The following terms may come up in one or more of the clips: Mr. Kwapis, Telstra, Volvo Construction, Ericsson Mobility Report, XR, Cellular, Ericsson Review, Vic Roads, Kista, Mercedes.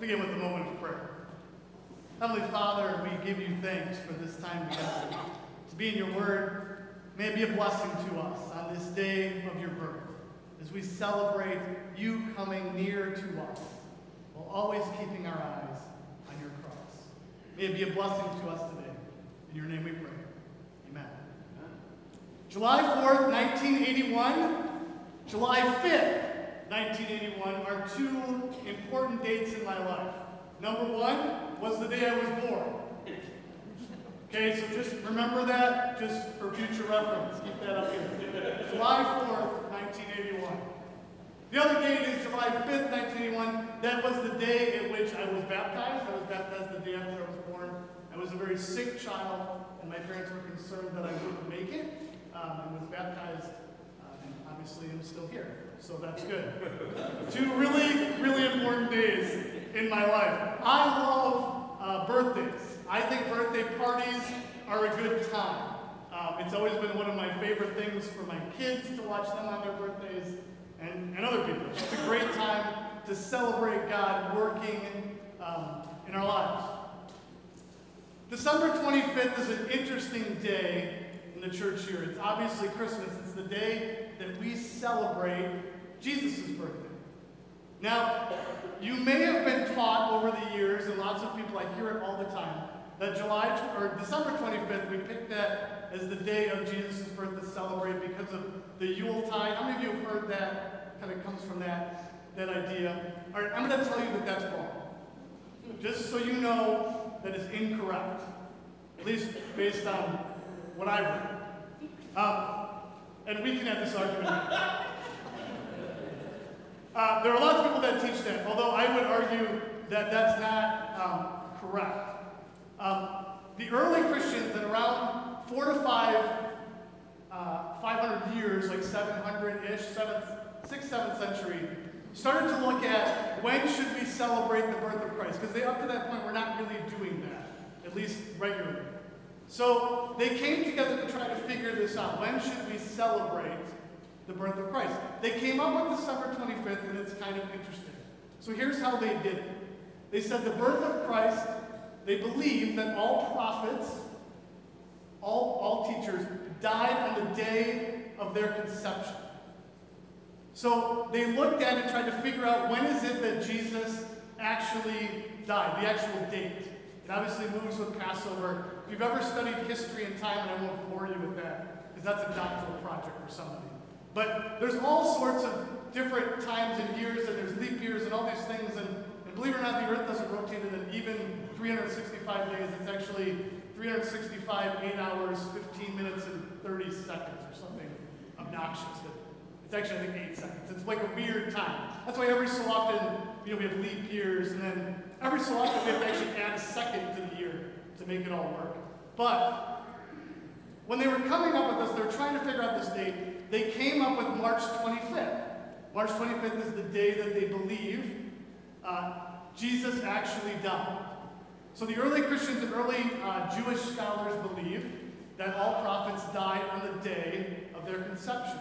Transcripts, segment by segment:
Let's begin with a moment of prayer. Heavenly Father, we give you thanks for this time together. To be in your word, may it be a blessing to us on this day of your birth. As we celebrate you coming near to us, while always keeping our eyes on your cross. May it be a blessing to us today. In your name we pray. Amen. July 4th, 1981, July 5th, 1981 are two important dates in my life. Number one was the day I was born. Okay, so just remember that, just for future reference. Keep that up here. July 4th, 1981. The other date is July 5th, 1981. That was the day at which I was baptized. I was baptized the day after I was born. I was a very sick child, and my parents were concerned that I wouldn't make it. I was baptized, and obviously I'm still here. So that's good. Two really, really important days in my life. I love birthdays. I think birthday parties are a good time. It's always been one of my favorite things for my kids to watch them on their birthdays and other people. It's a great time to celebrate God working in our lives. December 25th is an interesting day in the church here. It's obviously Christmas. It's the day that we celebrate Jesus' birthday. Now, you may have been taught over the years, and lots of people, I hear it all the time, that December 25th, we picked that as the day of Jesus' birth to celebrate because of the Yuletide. How many of you have heard that? Kind of comes from that idea. All right, I'm going to tell you that that's wrong. Just so you know that it's incorrect, at least based on what I've read. And we can have this argument. There are lots of people that teach that, although I would argue that that's not correct. The early Christians, in around 500 years, like 700-ish, 6th, 7th century, started to look at when should we celebrate the birth of Christ, because up to that point were not really doing that, at least regularly. So they came together to try to figure this out. When should we celebrate the birth of Christ? They came up with December 25th, and it's kind of interesting. So here's how they did it. They said the birth of Christ, they believed that all prophets, all teachers, died on the day of their conception. So they looked at it and tried to figure out when is it that Jesus actually died, the actual date. It obviously moves with Passover. If you've ever studied history and time, and I won't bore you with that, because that's a doctoral project for somebody. But there's all sorts of different times and years, and there's leap years and all these things, and believe it or not, the earth doesn't rotate in even 365 days. It's actually 365, 8 hours, 15 minutes, and 30 seconds, or something obnoxious. It's actually, I think, 8 seconds. It's like a weird time. That's why every so often, we have leap years, and then every so often we have to actually add a second to the year to make it all work. But when they were coming up with this, they were trying to figure out this date, they came up with March 25th. March 25th is the day that they believe Jesus actually died. So the early Christians and early Jewish scholars believed that all prophets died on the day of their conception,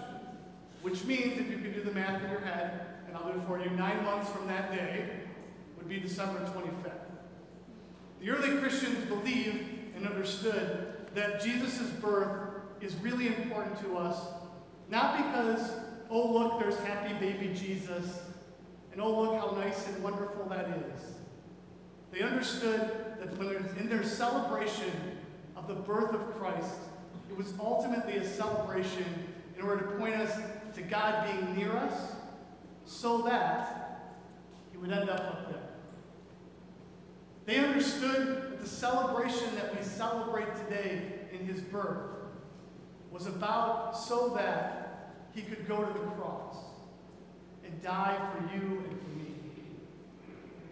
which means, if you can do the math in your head, and I'll do it for you, 9 months from that day would be December 25th. The early Christians believed and understood that Jesus' birth is really important to us, not because, oh look, there's happy baby Jesus, and oh look how nice and wonderful that is. They understood that when in their celebration of the birth of Christ, it was ultimately a celebration in order to point us to God being near us, so that he would end up up there. They understood that the celebration that we celebrate today in his birth was about so that he could go to the cross and die for you and for me.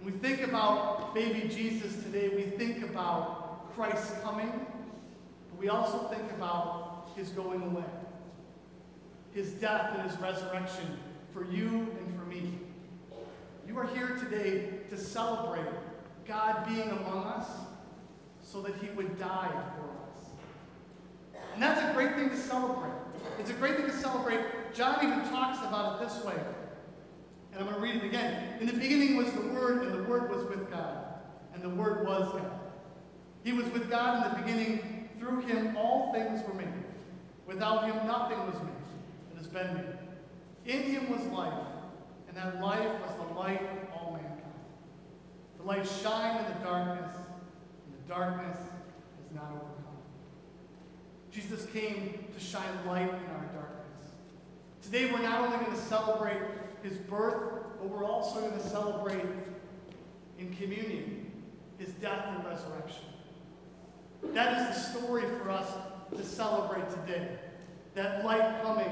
When we think about baby Jesus today, we think about Christ coming, but we also think about his going away, his death and his resurrection for you and for me. You are here today to celebrate God being among us so that he would die for us. And that's a great thing to celebrate. It's a great thing to celebrate. John even talks about it this way. And I'm going to read it again. In the beginning was the Word, and the Word was with God, and the Word was God. He was with God in the beginning. Through him all things were made. Without him nothing was made that has been made. In him was life, and that life was the light of all mankind. The light shined in the darkness, and the darkness is not overcome. Jesus came to shine light in our darkness. Today we're not only going to celebrate his birth, but we're also going to celebrate in communion his death and resurrection. That is the story for us to celebrate today. That light coming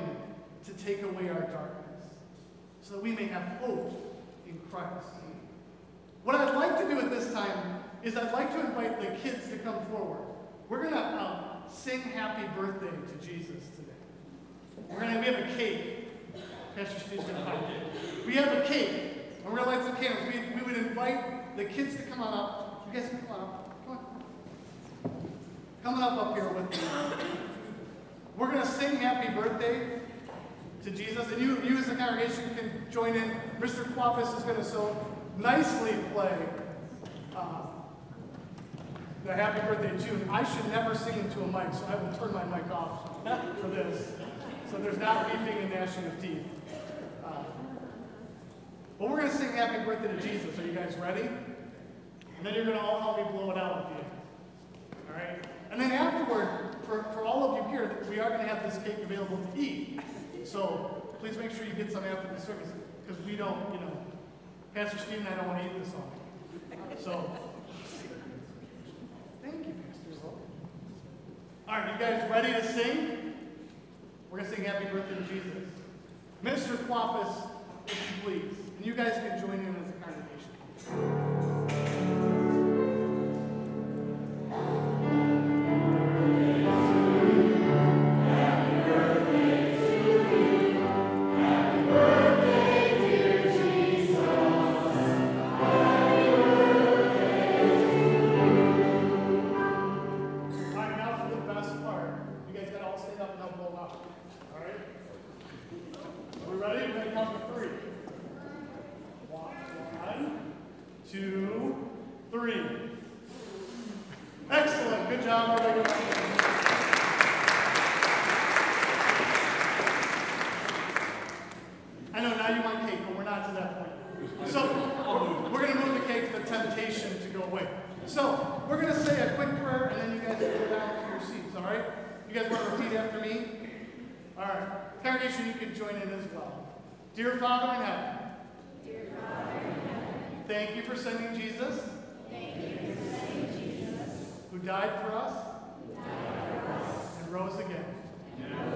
to take away our darkness, so that we may have hope in Christ. What I'd like to do at this time is I'd like to invite the kids to come forward. We're going to sing happy birthday to Jesus today. We have a cake. Pastor Steve's going to hide it. We have a cake, and we're going to light some candles. We would invite the kids to come on up. You guys come on up. Come on. Come on up here with me. We're going to sing happy birthday to Jesus, and you as a congregation can join in. Mr. Kwapis is going to so nicely play the happy birthday tune. I should never sing into a mic, so I will turn my mic off for this. So there's not weeping and gnashing of teeth. But we're going to sing happy birthday to Jesus. Are you guys ready? And then you're going to all help me blow it out at the end. All right? And then afterward, for all of you here, we are going to have this cake available to eat. So please make sure you get some after the service, because we don't, you know, Pastor Steve and I don't want to eat this all. So. Thank you, Pastor. All right, you guys ready to sing? We're going to sing happy birthday to Jesus. Mr. Kwapis, if you please. And you guys can join in as a congregation. Dear Father in heaven, thank you for sending Jesus, who died for us and rose again.